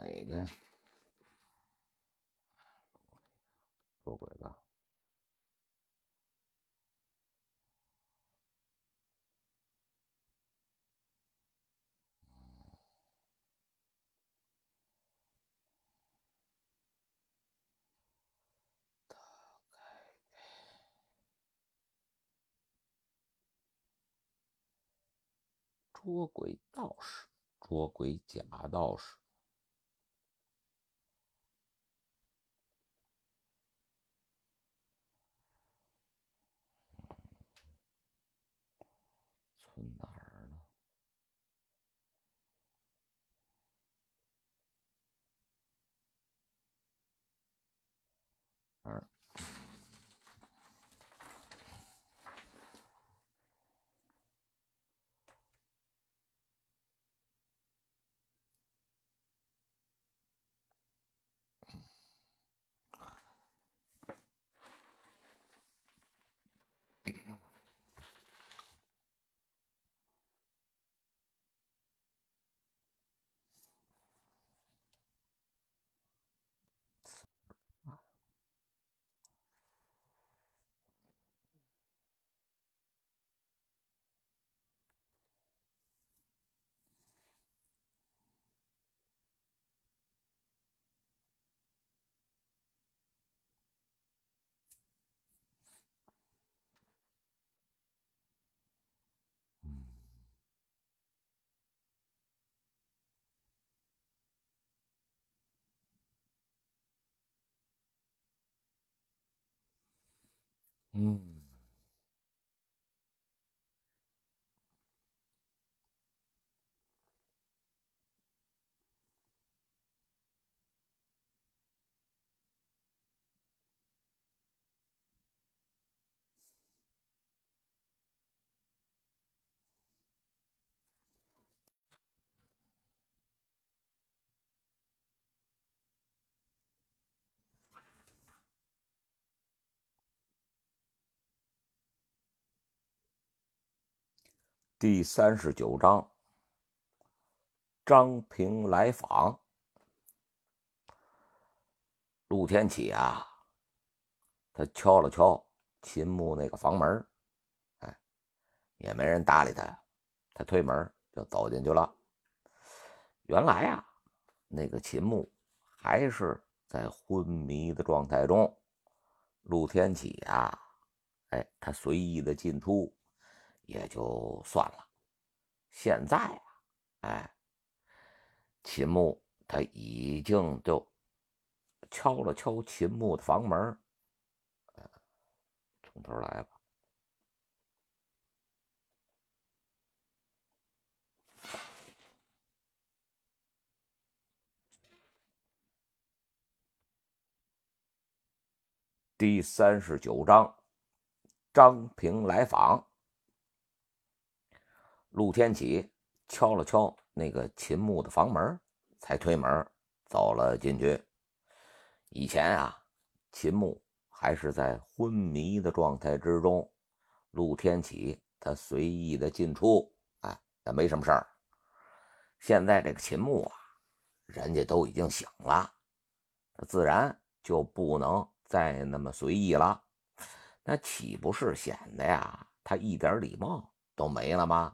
哪个？脱轨吧。捉鬼道士，捉鬼假道士。存哪儿呢？二。第39章，张平来访。陆天启啊，他敲了敲秦牧那个房门，哎，也没人搭理他，他推门就走进去了。原来啊，那个秦牧还是在昏迷的状态中，陆天启啊，哎，他随意的进出也就算了。现在啊，哎，秦牧他已经就敲了敲秦牧的房门，从头来吧。第39章，张平来访。陆天启敲了敲那个秦牧的房门，才推门走了进去。以前啊，秦牧还是在昏迷的状态之中，陆天启他随意的进出，哎，也没什么事儿。现在这个秦牧啊，人家都已经醒了，自然就不能再那么随意了，那岂不是显得呀，他一点礼貌都没了吗？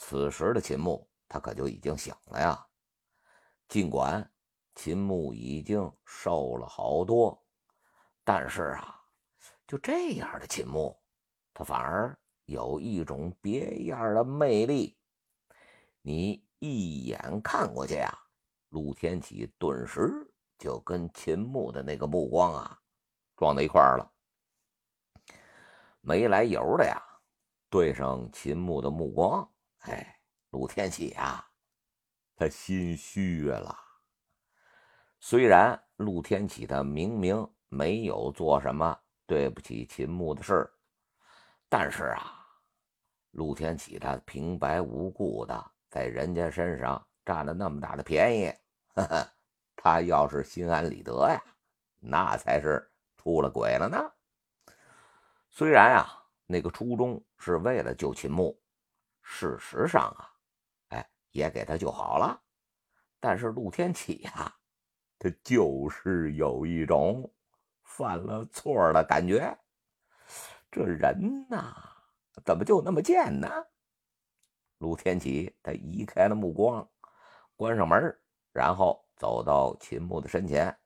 此时的秦牧他可就已经醒了呀。尽管秦牧已经瘦了好多，但是啊，就这样的秦牧他反而有一种别样的魅力。你一眼看过去啊，陆天启顿时就跟秦牧的那个目光啊撞到一块儿了。没来由的呀，对上秦牧的目光，哎，陆天启啊，他心虚了。虽然陆天启他明明没有做什么对不起秦牧的事，但是啊，陆天启他平白无故的在人家身上占了那么大的便宜，呵呵，他要是心安理得呀，那才是出了轨了呢。虽然啊，那个初衷是为了救秦牧，事实上啊，哎，也给他就好了，但是陆天启啊，他就是有一种犯了错的感觉。这人呐，怎么就那么贱呢？陆天启他移开了目光，关上门，然后走到秦牧的身前，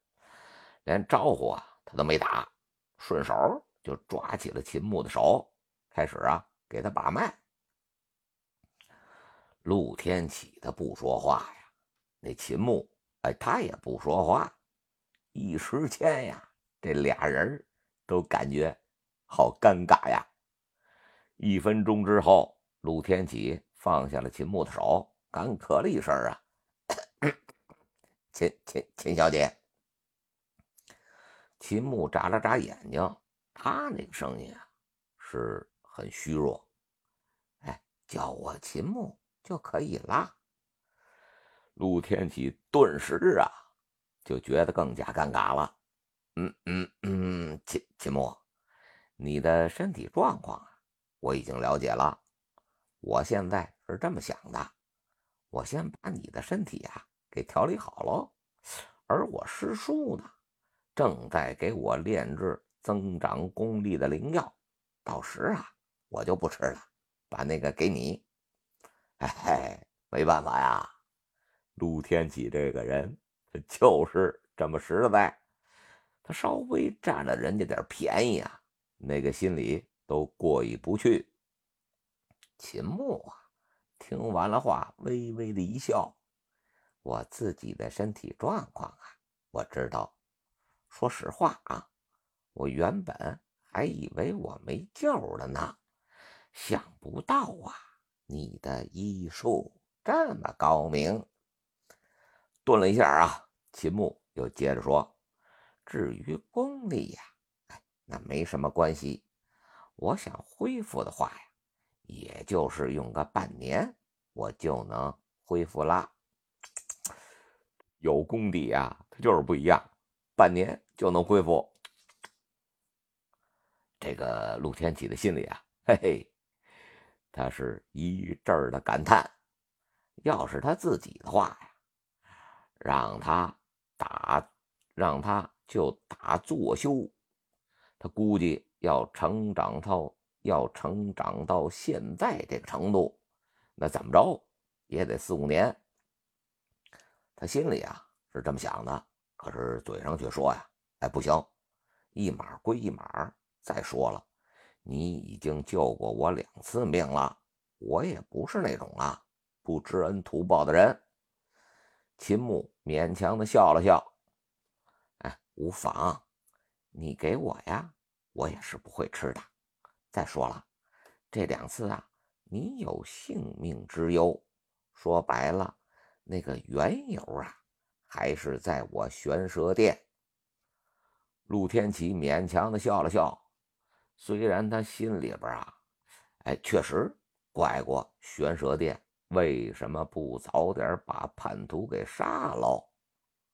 连招呼啊他都没打，顺手就抓起了秦牧的手，开始啊给他把脉。陆天启他不说话呀，那秦牧他也不说话，一时间呀，这俩人都感觉好尴尬呀。1分钟之后，陆天启放下了秦牧的手，干咳了一声啊，秦小姐。秦牧眨了眨眼睛，他那个声音啊是很虚弱，叫我秦牧就可以啦。陆天启顿时啊就觉得更加尴尬了。秦牧，你的身体状况啊我已经了解了，我现在是这么想的，我先把你的身体啊给调理好喽，而我师叔呢正在给我炼制增长功力的灵药，到时啊我就不吃了，把那个给你。没办法呀，陆天启这个人他就是这么实在，他稍微占了人家点便宜啊，那个心里都过意不去。秦牧啊听完了话，微微的一笑，我自己的身体状况啊我知道，说实话啊，我原本还以为我没救了呢，想不到啊你的医术这么高明。顿了一下啊，秦牧又接着说，至于功力呀，那没什么关系，我想恢复的话呀，也就是用个半年我就能恢复啦。有功底啊它就是不一样，半年就能恢复。这个陆天启的心里啊，他是一阵儿的感叹，要是他自己的话呀，让他就打坐修，他估计要成长到现在这个程度，那怎么着也得4-5年。他心里啊是这么想的，可是嘴上却说呀，不行，一码归一码，再说了，你已经救过我2次命了，我也不是那种啊不知恩图报的人。秦牧勉强的笑了笑，无妨，你给我呀我也是不会吃的，再说了，这2次啊你有性命之忧，说白了那个缘由啊还是在我玄蛇殿。陆天启勉强的笑了笑，虽然他心里边啊确实怪过玄蛇殿为什么不早点把叛徒给杀了，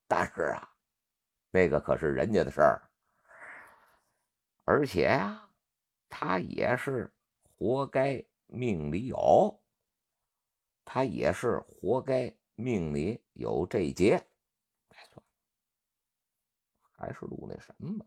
但是啊那个可是人家的事儿，而且啊他也是活该命里有，这一劫。还是录那什么吧。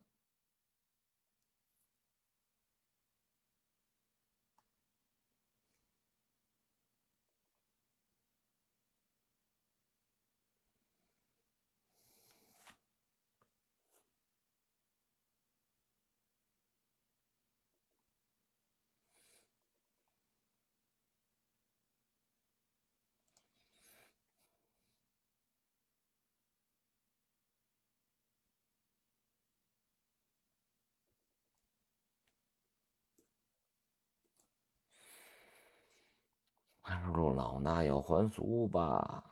老衲要还俗吧。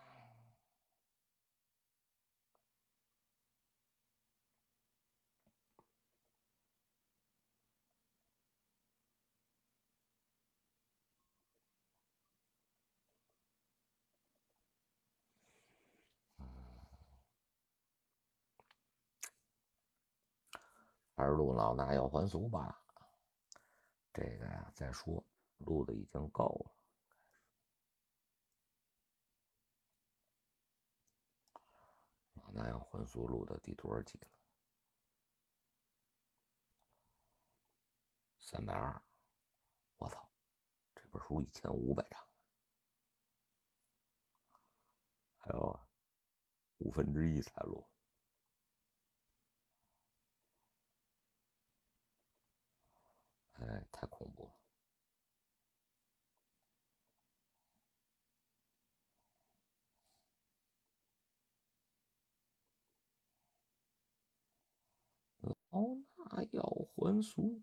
二路老衲要还俗吧。这个呀，再说，录的已经够了。南洋魂俗录》的第多少集了？320。我操，这本书1500章，还有1/5才录。哎，太恐怖了！老衲要还俗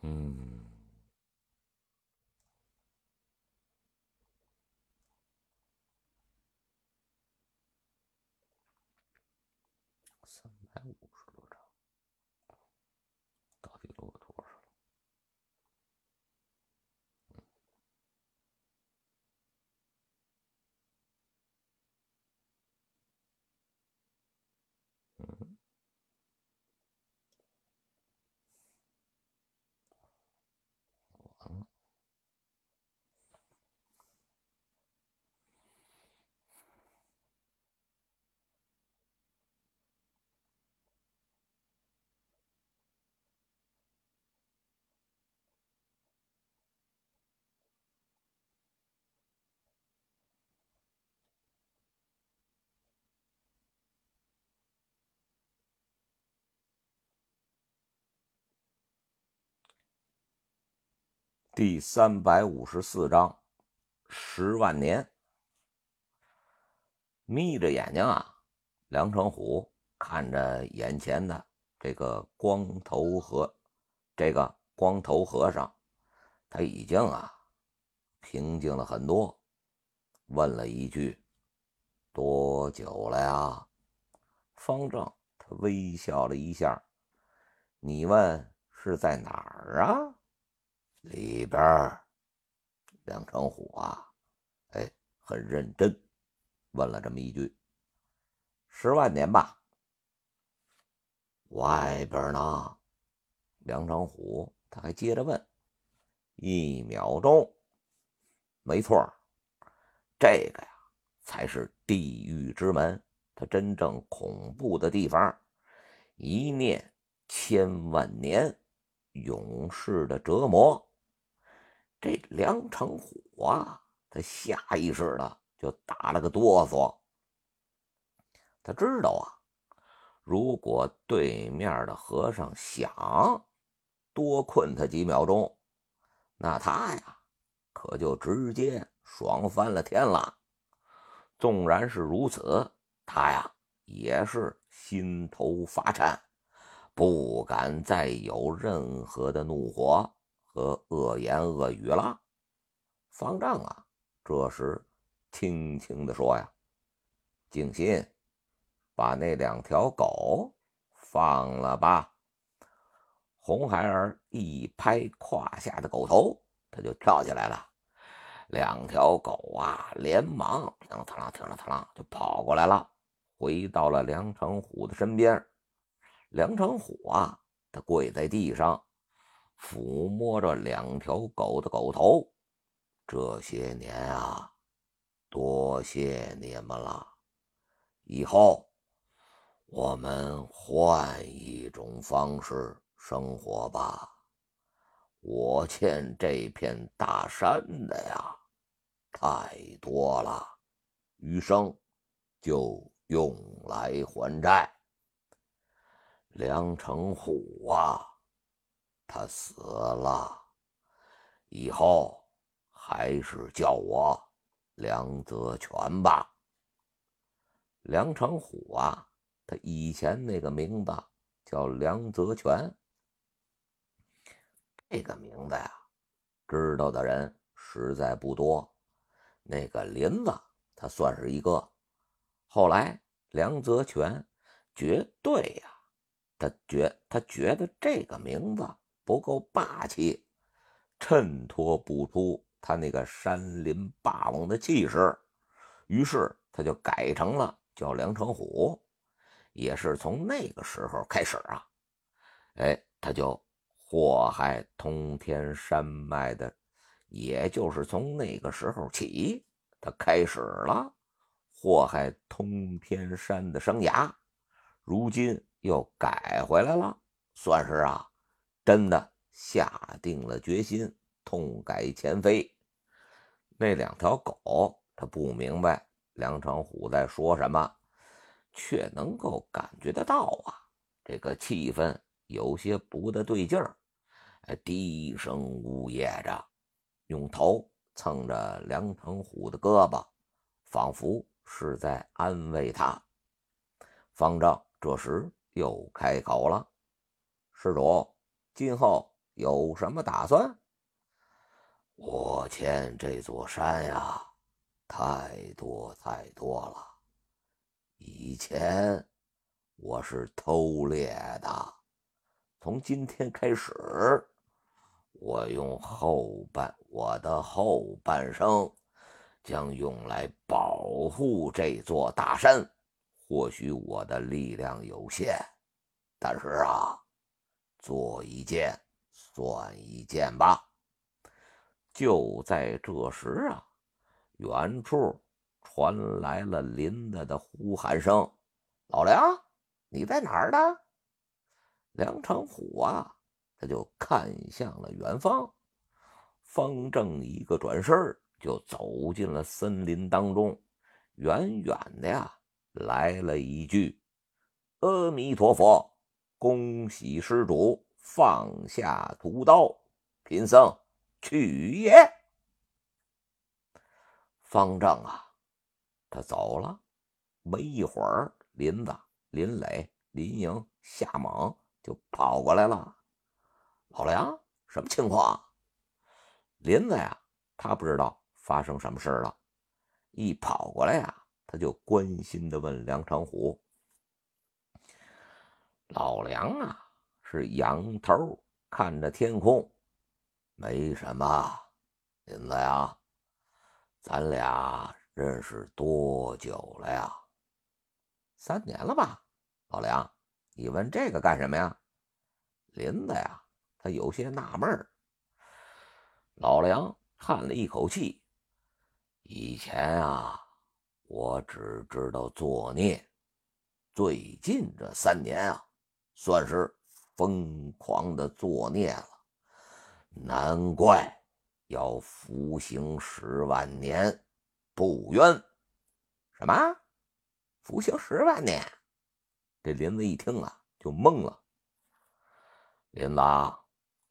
，350多章，到底录了多少了？完了。第354章，10万年。眯着眼睛啊，梁成虎看着眼前的这个光头和尚，他已经啊平静了很多，问了一句：“多久了呀？”方正他微笑了一下：“你问是在哪儿啊？”里边儿，梁成虎啊，很认真，问了这么一句：“10万年吧？”外边呢？梁成虎他还接着问。1秒钟，没错，这个呀才是地狱之门，它真正恐怖的地方，一念1000万年，永世的折磨。这梁成虎啊，他下意识的就打了个哆嗦。他知道啊，如果对面的和尚想多困他几秒钟，那他呀可就直接爽翻了天了。纵然是如此，他呀也是心头发颤，不敢再有任何的怒火和恶言恶语了。方丈啊，这时轻轻地说呀：“静心，把那2条狗放了吧。”红孩儿一拍胯下的狗头，他就跳起来了。2条狗啊，连忙停了，就跑过来了，回到了梁成虎的身边。梁成虎啊，他跪在地上，抚摸着2条狗的狗头。这些年啊，多谢你们了。以后我们换一种方式生活吧。我欠这片大山的呀，太多了，余生就用来还债。梁成虎啊，他死了，以后还是叫我梁泽全吧。梁成虎啊，他以前那个名字叫梁泽全，这个名字呀，知道的人实在不多。那个林子他算是一个，后来梁泽权绝对呀，他觉得这个名字不够霸气，衬托不出他那个山林霸王的气势，于是他就改成了叫梁成虎。也是从那个时候开始啊，他就祸害通天山脉的，也就是从那个时候起，他开始了祸害通天山的生涯。如今又改回来了，算是啊，真的下定了决心，痛改前非。那两条狗，他不明白梁成虎在说什么，却能够感觉得到啊，这个气氛有些不得对劲儿，低声呜咽着，用头蹭着梁成虎的胳膊，仿佛是在安慰他。方丈这时又开口了：“施主，今后有什么打算？”“我欠这座山呀，太多了。以前我是偷猎的，从今天开始，我用我的后半生将用来保护这座大山。或许我的力量有限，但是啊，做一件算一件吧。”就在这时啊，远处传来了林子的呼喊声：“老梁，你在哪儿呢？”梁成虎啊，他就看向了远方，方正一个转身就走进了森林当中。远远的呀，来了一句：“阿弥陀佛，恭喜施主放下屠刀，贫僧去也。”方丈啊，他走了。没一会儿，林子、林磊、林营、夏猛就跑过来了：“老梁，什么情况？”林子呀，他不知道发生什么事了，一跑过来呀，他就关心地问梁长虎：“老梁啊，是仰头看着天空。”“没什么，林子呀，咱俩认识多久了呀？”“3年了吧。”“老梁，你问这个干什么呀？”林子呀，他有些纳闷儿。老梁叹了一口气：“以前啊，我只知道作孽，最近这3年啊，算是疯狂的作孽了，难怪要服刑10万年，不冤。”“什么？服刑10万年？”这林子一听啊，就懵了。“林子，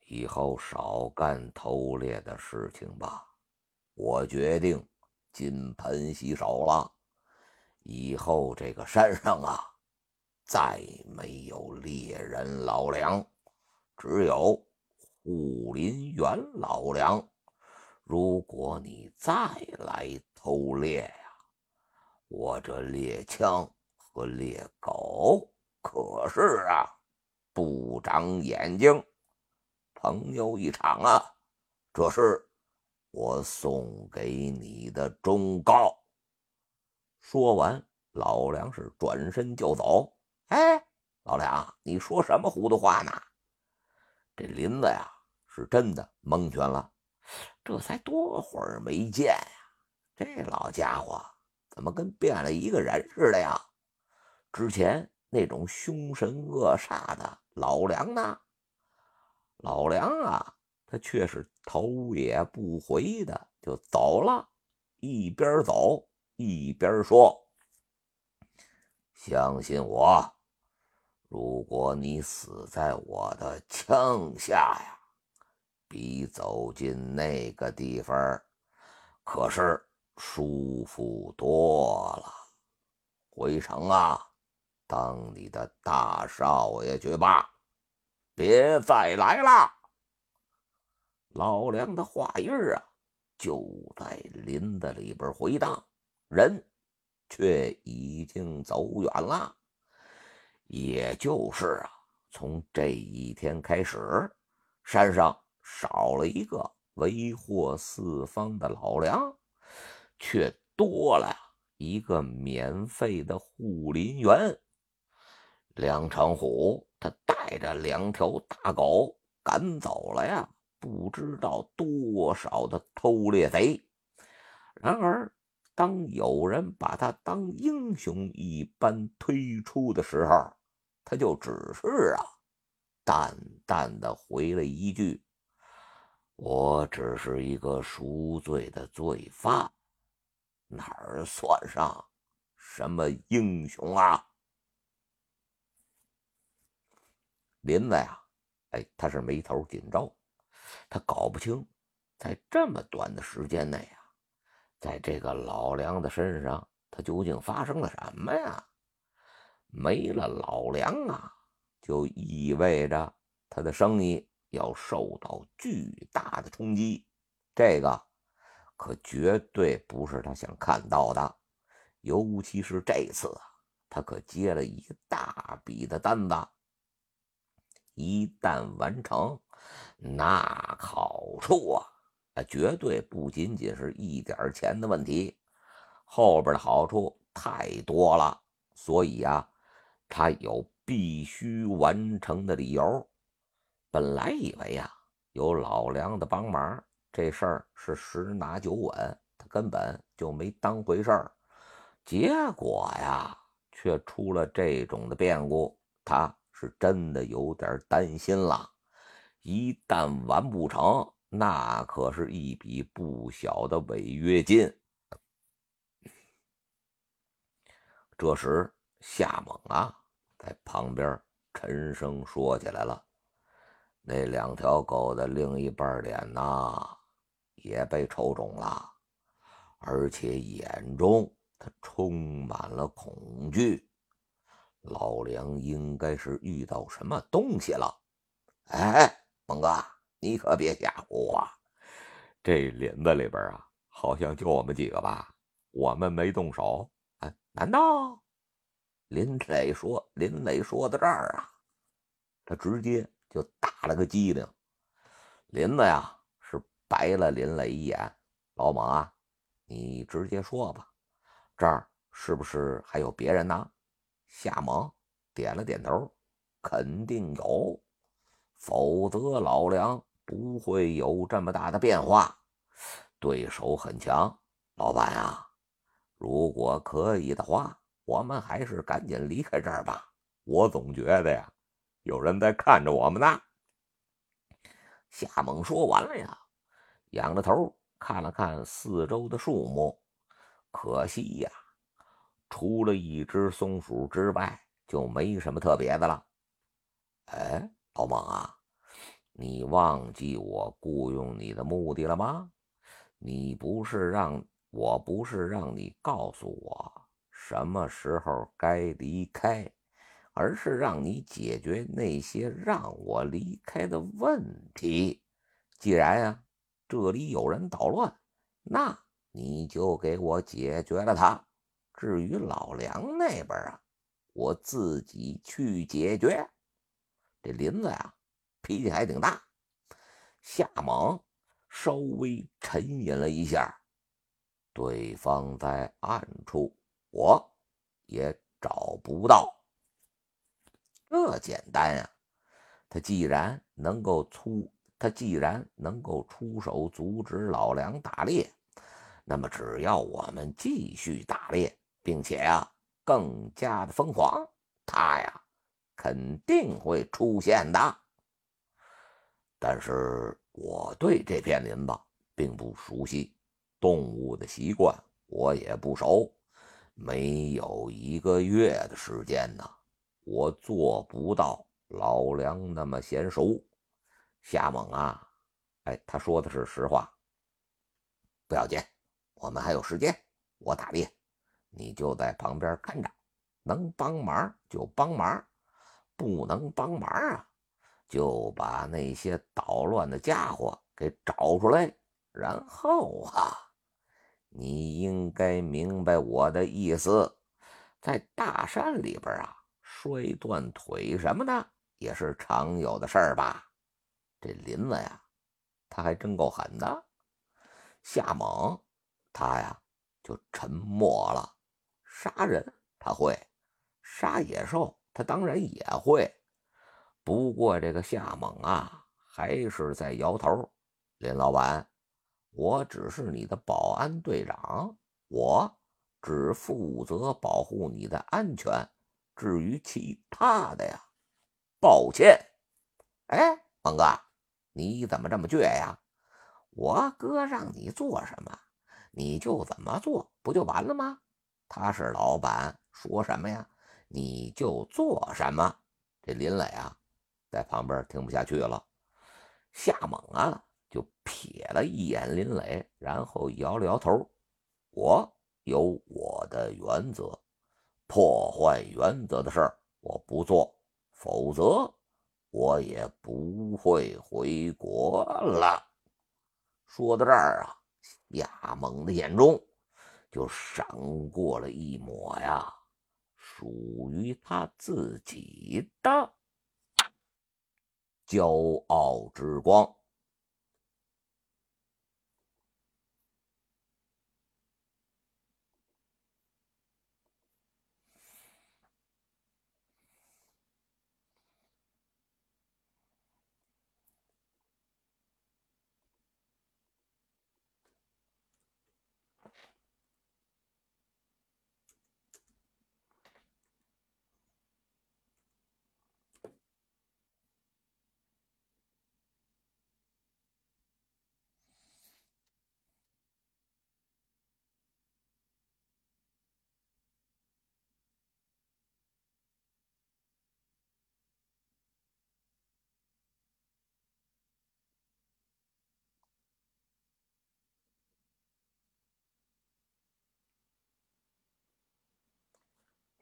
以后少干偷猎的事情吧，我决定金盆洗手了，以后这个山上啊，再没有猎人老梁，只有护林员老梁。如果你再来偷猎呀，我这猎枪和猎狗可是啊，不长眼睛。朋友一场啊，这是我送给你的忠告。”说完，老梁是转身就走。“老梁，你说什么糊涂话呢？”这林子呀，是真的蒙圈了，这才多会儿没见呀，这老家伙怎么跟变了一个人似的呀？之前那种凶神恶煞的老梁呢？老梁啊，他却是头也不回的就走了，一边走一边说：“相信我，如果你死在我的枪下呀，比走进那个地方可是舒服多了。回城啊，当你的大少爷去吧，别再来了。”老梁的话音儿啊，就在林子里边回荡，人却已经走远了。也就是啊，从这一天开始，山上少了一个为祸四方的老梁，却多了一个免费的护林员。梁长虎他带着2条大狗赶走了呀，不知道多少的偷猎贼。然而当有人把他当英雄一般推出的时候，他就只是啊淡淡的回了一句：我只是一个赎罪的罪犯，哪儿算上什么英雄啊？林子呀，他是眉头紧皱，他搞不清在这么短的时间内啊，在这个老梁的身上他究竟发生了什么呀？没了老梁啊，就意味着他的生意要受到巨大的冲击，这个可绝对不是他想看到的。尤其是这次啊，他可接了一大笔的单子，一旦完成，那好处啊，绝对不仅仅是一点钱的问题，后边的好处太多了。所以啊，他有必须完成的理由。本来以为啊，有老梁的帮忙，这事儿是十拿九稳，他根本就没当回事儿。结果呀，却出了这种的变故，他是真的有点担心了。一旦完不成，那可是一笔不小的违约金。这时夏猛啊在旁边沉声说起来了：那2条狗的另一半脸呐，也被抽中了，而且眼中他充满了恐惧。老梁应该是遇到什么东西了。哎，猛哥，你可别吓唬我，这林子里边啊，好像就我们几个吧，我们没动手。哎，难道？林磊说到这儿啊，他直接就打了个激灵。林子呀是白了林磊一眼：老猛啊，你直接说吧，这儿是不是还有别人呢？夏猛点了点头：肯定有，否则老梁不会有这么大的变化。对手很强，老板啊，如果可以的话，我们还是赶紧离开这儿吧，我总觉得呀，有人在看着我们呢。夏猛说完了呀，仰着头看了看四周的树木，可惜呀，除了一只松鼠之外，就没什么特别的了。哎，老猛啊，你忘记我雇佣你的目的了吗？我不是让你告诉我什么时候该离开，而是让你解决那些让我离开的问题。既然啊，这里有人捣乱，那你就给我解决了它。至于老梁那边啊，我自己去解决。这林子呀，脾气还挺大。夏猛稍微沉吟了一下，对方在暗处，我也找不到。这简单呀，他既然能够出手阻止老梁打猎，那么只要我们继续打猎，并且啊更加的疯狂，他呀肯定会出现的。但是我对这片林子并不熟悉，动物的习惯我也不熟，没有1个月的时间呢，我做不到老梁那么娴熟。夏猛啊，他说的是实话。不要紧，我们还有时间，我打猎，你就在旁边看着，能帮忙就帮忙，不能帮忙啊，就把那些捣乱的家伙给找出来，然后啊，你应该明白我的意思。在大山里边啊，摔断腿什么的也是常有的事儿吧。这林子呀，他还真够狠的。夏猛他呀就沉默了，杀人他会，杀野兽他当然也会。不过这个夏猛啊还是在摇头，林老板，我只是你的保安队长，我只负责保护你的安全，至于其他的呀，抱歉。哎，猛哥，你怎么这么倔呀？我哥让你做什么你就怎么做，不就完了吗？他是老板，说什么呀你就做什么。这林磊啊在旁边听不下去了，夏猛啊就瞥了一眼林磊，然后摇了摇头，我有我的原则，破坏原则的事儿我不做，否则我也不会回国了。说到这儿啊，夏猛的眼中就闪过了一抹呀属于他自己的骄傲之光。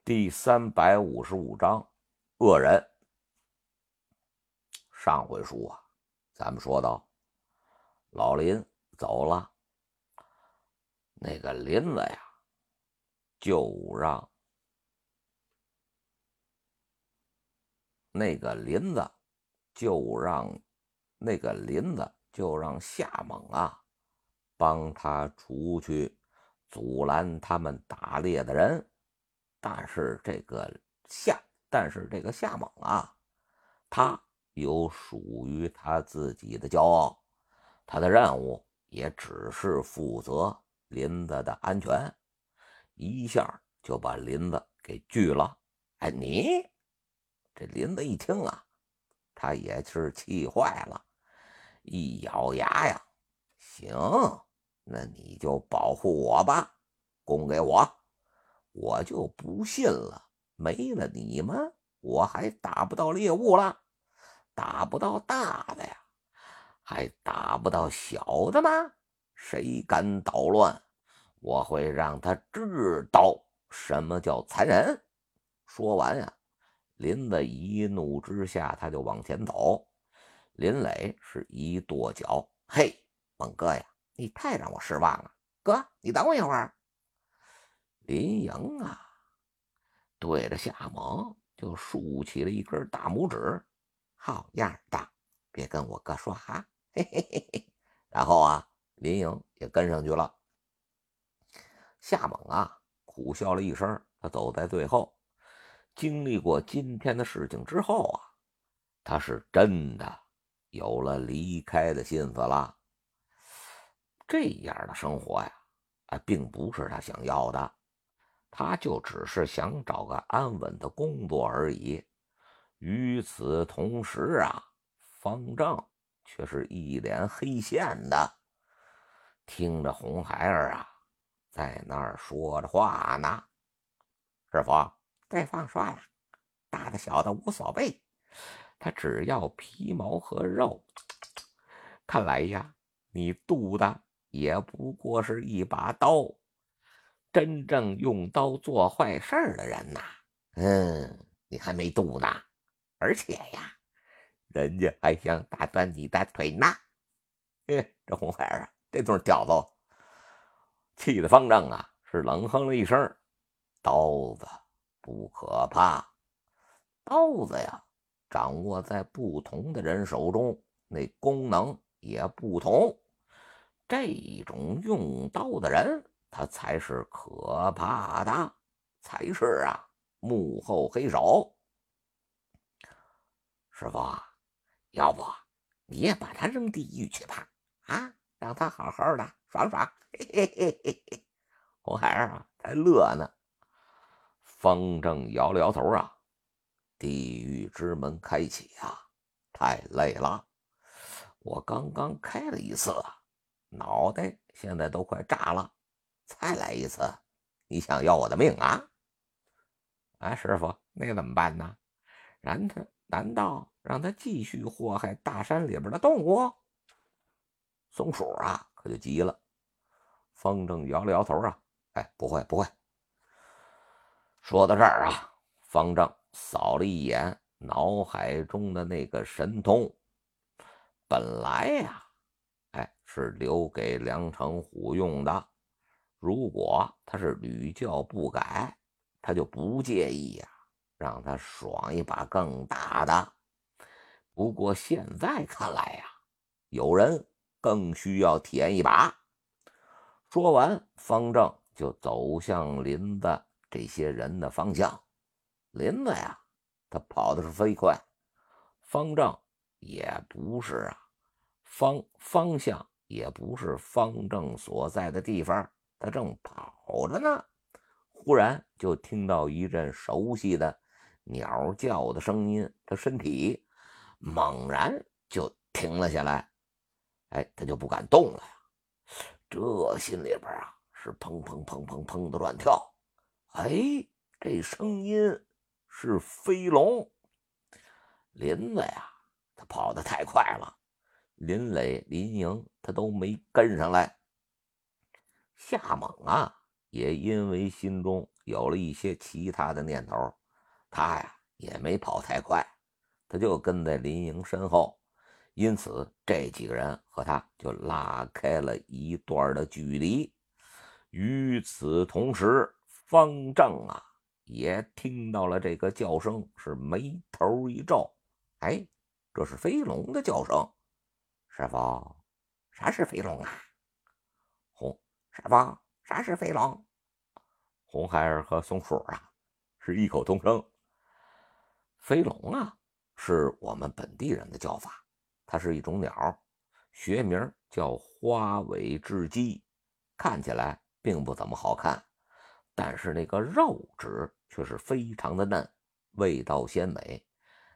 第355章恶人。上回书啊咱们说到老林走了，那个林子呀就让那个林子就让夏猛啊帮他除去阻拦他们打猎的人。但是这个夏猛啊他有属于他自己的骄傲，他的任务也只是负责林子的安全，一下就把林子给拒了。哎，你这林子一听啊他也是气坏了，一咬牙呀，行，那你就保护我吧，供给我，我就不信了，没了你们我还打不到猎物了，打不到大的呀还打不到小的吗？谁敢捣乱，我会让他知道什么叫残忍。说完呀，林子一怒之下他就往前走，林磊是一跺脚，嘿，猛哥呀，你太让我失望了，哥你等我一会儿。林营啊对着夏猛就竖起了一根大拇指，好样的，别跟我哥说哈，嘿嘿嘿嘿。然后啊林营也跟上去了，夏猛啊苦笑了一声，他走在最后。经历过今天的事情之后啊，他是真的有了离开的心思了。这样的生活呀并不是他想要的，他就只是想找个安稳的工作而已。与此同时啊，方丈却是一脸黑线的，听着红孩儿啊在那儿说着话呢。师傅，对方说了，大的小的无所谓，他只要皮毛和肉。看来呀，你肚子也不过是一把刀，真正用刀做坏事儿的人呐，你还没度呢，而且呀，人家还想打断你的腿呢。这红孩儿这顿屌揍，气得方丈啊是冷哼了一声：“刀子不可怕，刀子呀掌握在不同的人手中，那功能也不同。这种用刀的人，他才是可怕的，才是啊幕后黑手。”师傅啊，要不你也把他扔地狱去吧，啊，让他好好的爽爽。嘿嘿嘿嘿，红孩儿啊才乐呢。方正摇了摇头啊，地狱之门开启啊，太累了，我刚刚开了一次啊，脑袋现在都快炸了，再来一次，你想要我的命啊？啊，师傅，那怎么办呢？难道让他继续祸害大山里边的动物？松鼠啊可就急了。方正摇了摇头啊，不会不会。说到这儿啊，方正扫了一眼脑海中的那个神通，本来呀是留给梁成虎用的，如果他是屡教不改，他就不介意啊让他爽一把更大的。不过现在看来呀，有人更需要体验一把。说完，方正就走向林子这些人的方向。林子呀他跑的是飞快，方正也不是啊，方向也不是方正所在的地方，他正跑着呢。忽然就听到一阵熟悉的鸟叫的声音，他身体猛然就停了下来，他就不敢动了呀。这心里边啊是砰砰砰砰砰的乱跳。这声音是飞龙。林子呀他跑得太快了，林磊林莹他都没跟上来。夏猛啊也因为心中有了一些其他的念头，他呀也没跑太快，他就跟在林莹身后，因此这几个人和他就拉开了一段的距离。与此同时，方正啊也听到了这个叫声，是眉头一皱，这是飞龙的叫声。师傅，啥是飞龙啊？师傅，啥是飞龙？红孩儿和松鼠啊是异口同声，飞龙啊是我们本地人的叫法，它是一种鸟，学名叫花尾雉鸡，看起来并不怎么好看，但是那个肉质却是非常的嫩，味道鲜美，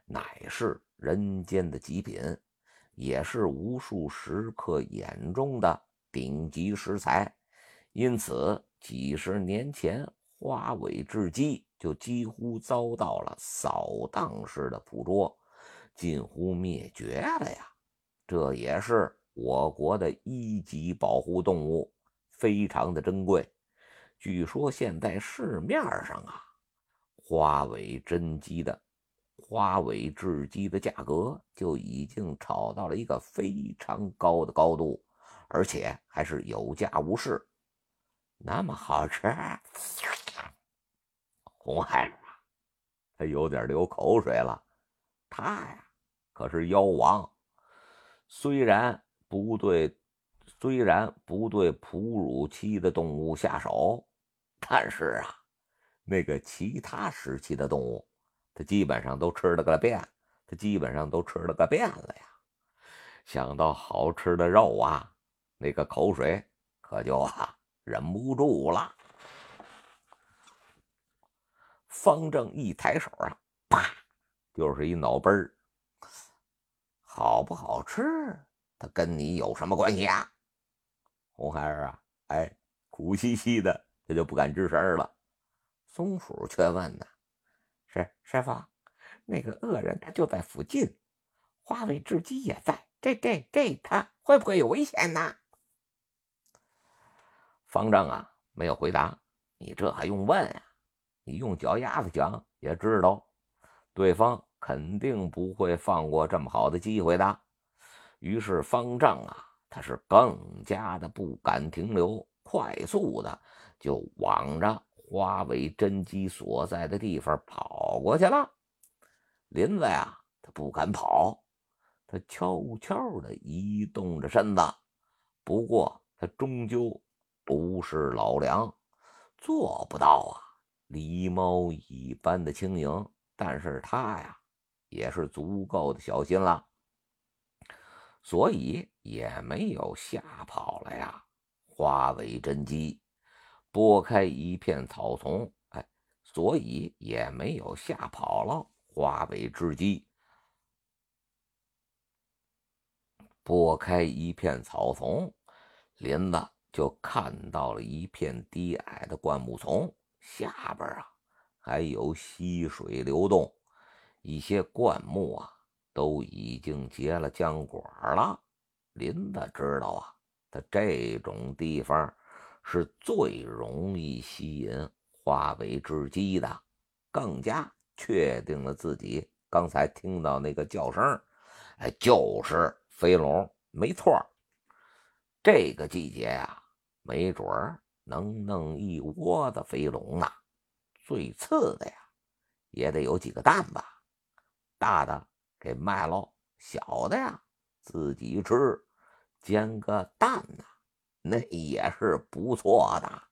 乃是人间的极品，也是无数食客眼中的顶级食材。因此几十年前花尾雉鸡就几乎遭到了扫荡式的捕捉，近乎灭绝了呀。这也是我国的一级保护动物，非常的珍贵。据说现在市面上啊花尾雉鸡的价格就已经炒到了一个非常高的高度，而且还是有价无市。那么好吃，红孩儿啊他有点流口水了，他呀可是妖王，虽然不对哺乳期的动物下手，但是啊那个其他时期的动物他基本上都吃了个遍，了呀。想到好吃的肉啊，那个口水可就忍不住了。方正一抬手啊，啪，就是一脑杯儿。好不好吃它跟你有什么关系啊？红孩儿啊苦兮兮的他就不敢吱声了。松鼠却问呢，师傅，那个恶人他就在附近，花尾雉鸡也在，这他会不会有危险呢？方丈啊没有回答，你这还用问啊，你用脚丫子讲也知道对方肯定不会放过这么好的机会的。于是方丈啊他是更加的不敢停留，快速的就往着花尾真姬所在的地方跑过去了。林子呀，他不敢跑，他悄悄的移动着身子，不过他终究不是老梁，做不到啊狸猫一般的轻盈，但是他呀也是足够的小心了，所以也没有吓跑了呀花尾真姬，拨开一片草丛，所以也没有吓跑了花尾之姬。拨开一片草丛，林子就看到了一片低矮的灌木丛，下边啊还有溪水流动，一些灌木啊都已经结了浆果了。林子知道啊，他这种地方是最容易吸引花尾之姬的，更加确定了自己刚才听到那个叫声，就是飞龙，没错。这个季节啊，没准能弄一窝的飞龙啊，最次的呀也得有几个蛋吧，大的给卖喽，小的呀自己吃，煎个蛋啊那也是不错的。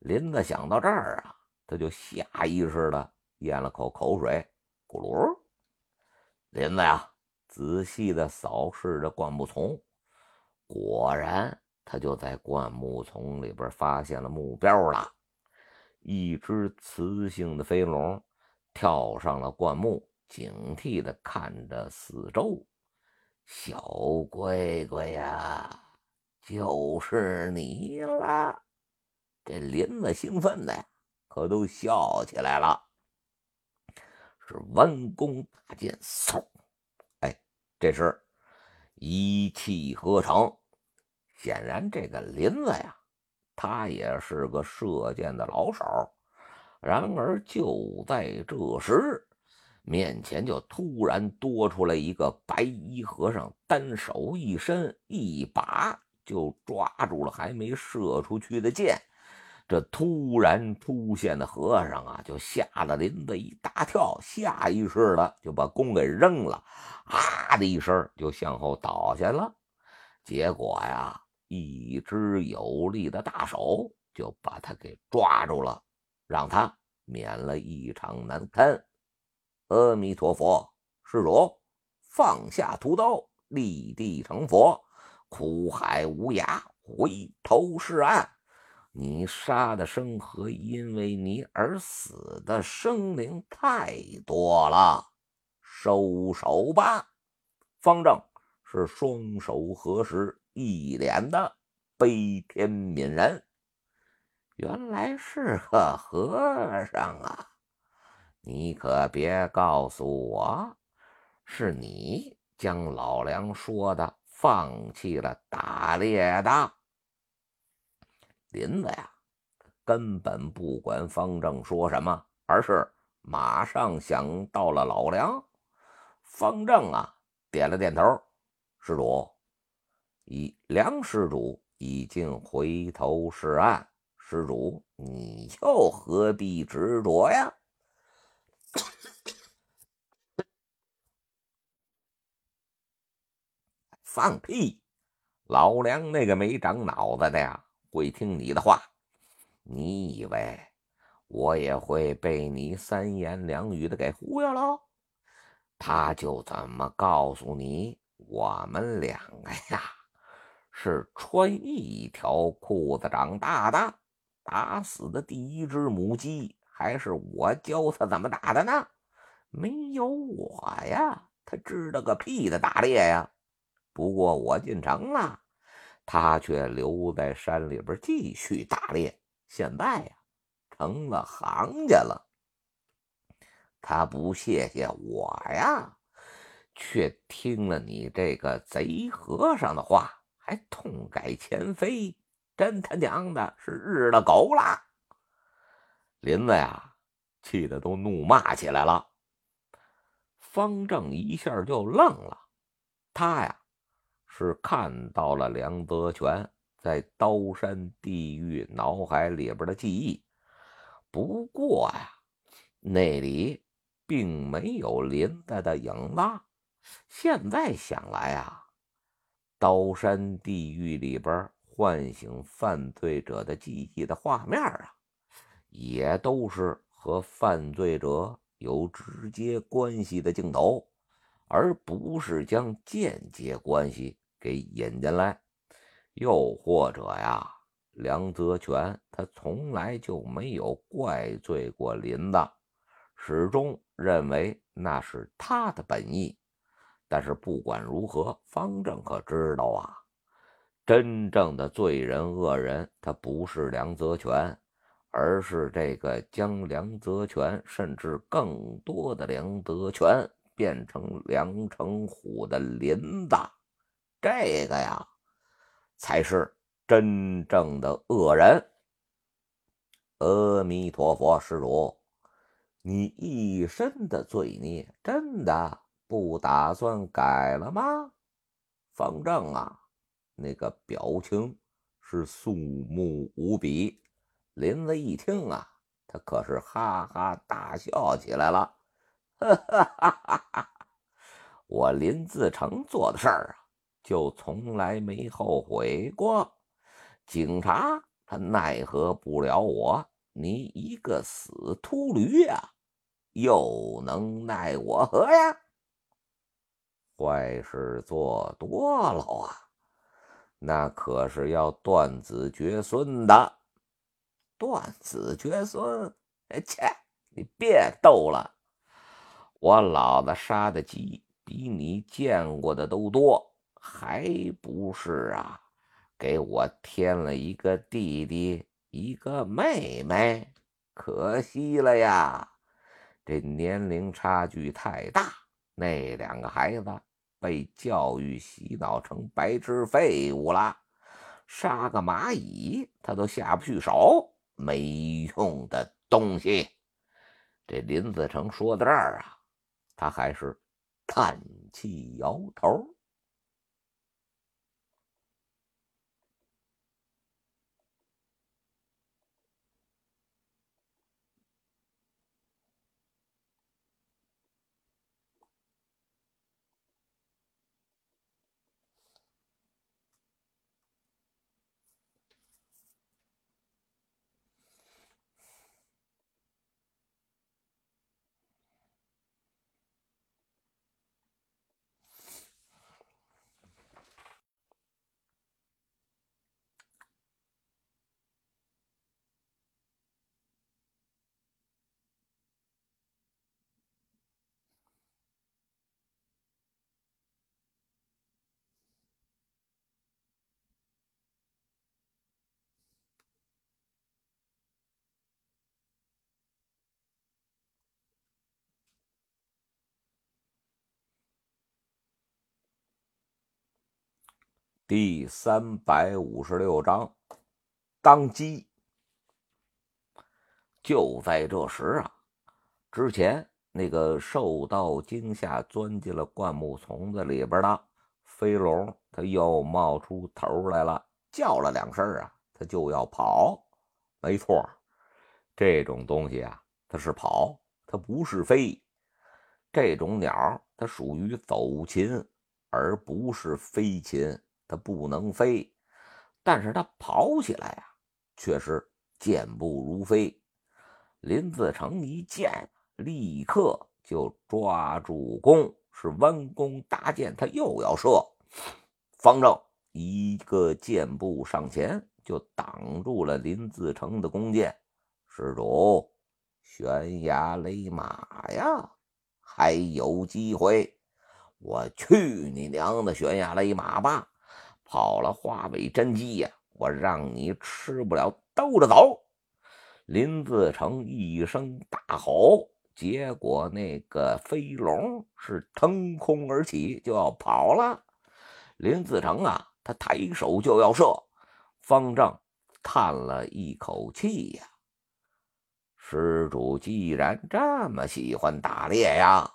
林子想到这儿啊，他就下意识的咽了口口水，咕噜。林子呀仔细的扫视着灌木丛，果然他就在灌木丛里边发现了目标了。一只雌性的飞龙跳上了灌木，警惕的看着四周。小龟龟呀，就是你了！这林子兴奋的呀，可都笑起来了。是弯弓搭箭，嗖！这是一气呵成。显然这个林子呀，他也是个射箭的老手。然而就在这时，面前就突然多出来一个白衣和尚，单手一伸，一把就抓住了还没射出去的箭。这突然出现的和尚啊，就吓得林子一大跳，下意识的就把弓给扔了，啊的一声就向后倒下了。结果呀，一只有力的大手就把他给抓住了，让他免了一场难堪。阿弥陀佛，施主，放下屠刀，立地成佛，苦海无涯，回头是岸。你杀的生和因为你而死的生灵太多了，收手吧。方正是双手合十，一脸的悲天悯人。原来是个和尚啊，你可别告诉我是你将老梁说的放弃了打猎的。林子呀根本不管方正说什么，而是马上想到了老梁。方正啊点了点头，施主，梁施主已经回头是岸，施主你又何必执着呀？放屁，老梁那个没长脑子的呀会听你的话，你以为我也会被你三言两语的给忽悠喽？他就怎么告诉你，我们两个呀是穿一条裤子长大的，打死的第一只母鸡还是我教他怎么打的呢？没有我呀他知道个屁的打猎呀。不过我进城了，他却留在山里边继续打猎，现在呀成了行家了。他不谢谢我呀，却听了你这个贼和尚的话，还痛改前非，真他娘的是日了狗了。林子呀气得都怒骂起来了。方正一下就愣了，他呀是看到了梁泽泉在刀山地狱脑海里边的记忆。不过呀，那里并没有林黛的影子。现在想来啊，刀山地狱里边唤醒犯罪者的记忆的画面啊，也都是和犯罪者有直接关系的镜头，而不是将间接关系给引进来。又或者呀，梁泽泉他从来就没有怪罪过林子，始终认为那是他的本意。但是不管如何，方正可知道啊，真正的罪人恶人他不是梁泽泉，而是这个将梁泽泉甚至更多的梁泽泉变成梁成虎的林子，这个呀才是真正的恶人。阿弥陀佛，施主，你一身的罪孽真的不打算改了吗？方正啊，那个表情是肃穆无比。林子一听啊，他可是哈哈大笑起来了。哈哈哈哈，我林自成做的事儿啊，就从来没后悔过。警察他奈何不了我，你一个死秃驴啊，又能奈我何呀？坏事做多了啊，那可是要断子绝孙的。断子绝孙？切，你别逗了，我老子杀的鸡比你见过的都多，还不是啊给我添了一个弟弟一个妹妹，可惜了呀，这年龄差距太大，那两个孩子被教育洗脑成白痴废物了，杀个蚂蚁他都下不去手，没用的东西。这林自成说到这儿啊，他还是叹气摇头。第356章当机。就在这时啊，之前那个受到惊吓钻进了灌木丛子里边的飞龙他又冒出头来了，叫了两声啊，他就要跑。没错，这种东西啊，它是跑，它不是飞。这种鸟它属于走禽，而不是飞禽，它不能飞，但是它跑起来啊，却是健步如飞。林自成一见，立刻就抓住弓，是弯弓搭箭，他又要射。方正一个箭步上前，就挡住了林自成的弓箭。施主，悬崖勒马呀，还有机会！我去你娘的悬崖勒马吧！跑了化为真鸡呀，我让你吃不了兜着走。林自成一声大吼，结果那个飞龙是腾空而起，就要跑了。林自成啊，他抬手就要射。方正叹了一口气呀，施主既然这么喜欢打猎呀，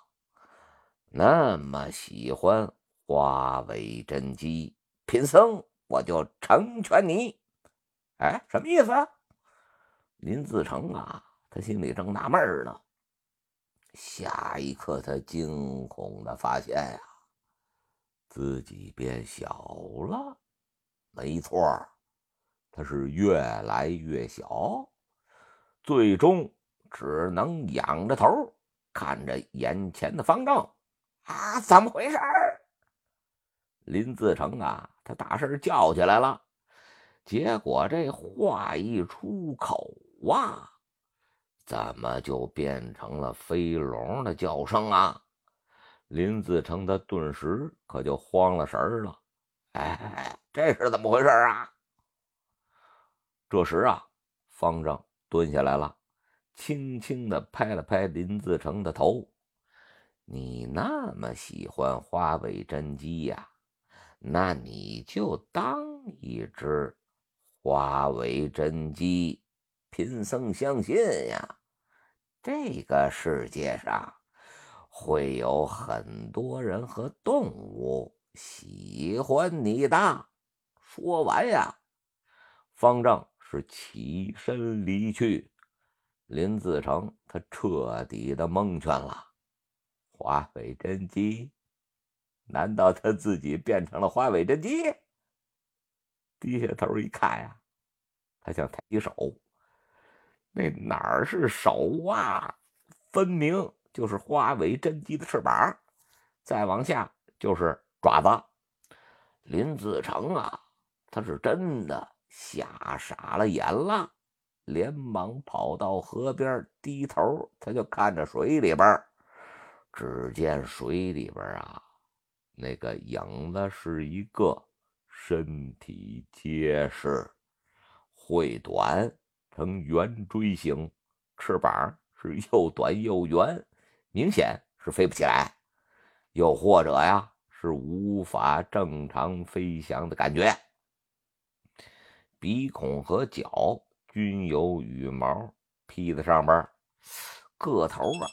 那么喜欢化为真机，贫僧我就成全你。哎，什么意思啊？林自成啊，他心里正纳闷呢。下一刻，他惊恐的发现呀，自己变小了。没错，他是越来越小，最终只能仰着头看着眼前的方丈。啊，怎么回事？林自成啊，他大声叫起来了。结果这话一出口啊，怎么就变成了飞龙的叫声啊？林自成他顿时可就慌了神儿了。哎，这是怎么回事啊？这时啊，方丈蹲下来了，轻轻的拍了拍林自成的头。你那么喜欢花尾真鸡呀，那你就当一只花尾真鸡。贫僧相信呀，这个世界上会有很多人和动物喜欢你的。说完呀，方丈是起身离去。林自成他彻底的蒙圈了。花尾真鸡？难道他自己变成了花尾真鸡？低下头一看呀，他想抬起手，那哪儿是手啊，分明就是花尾真鸡的翅膀，再往下就是爪子。林自成啊，他是真的吓傻了眼了，连忙跑到河边，低头他就看着水里边。只见水里边啊，那个影子是一个身体结实，喙短呈圆锥形，翅膀是又短又圆，明显是飞不起来，又或者呀是无法正常飞翔的感觉。鼻孔和脚均有羽毛披在上边，个头啊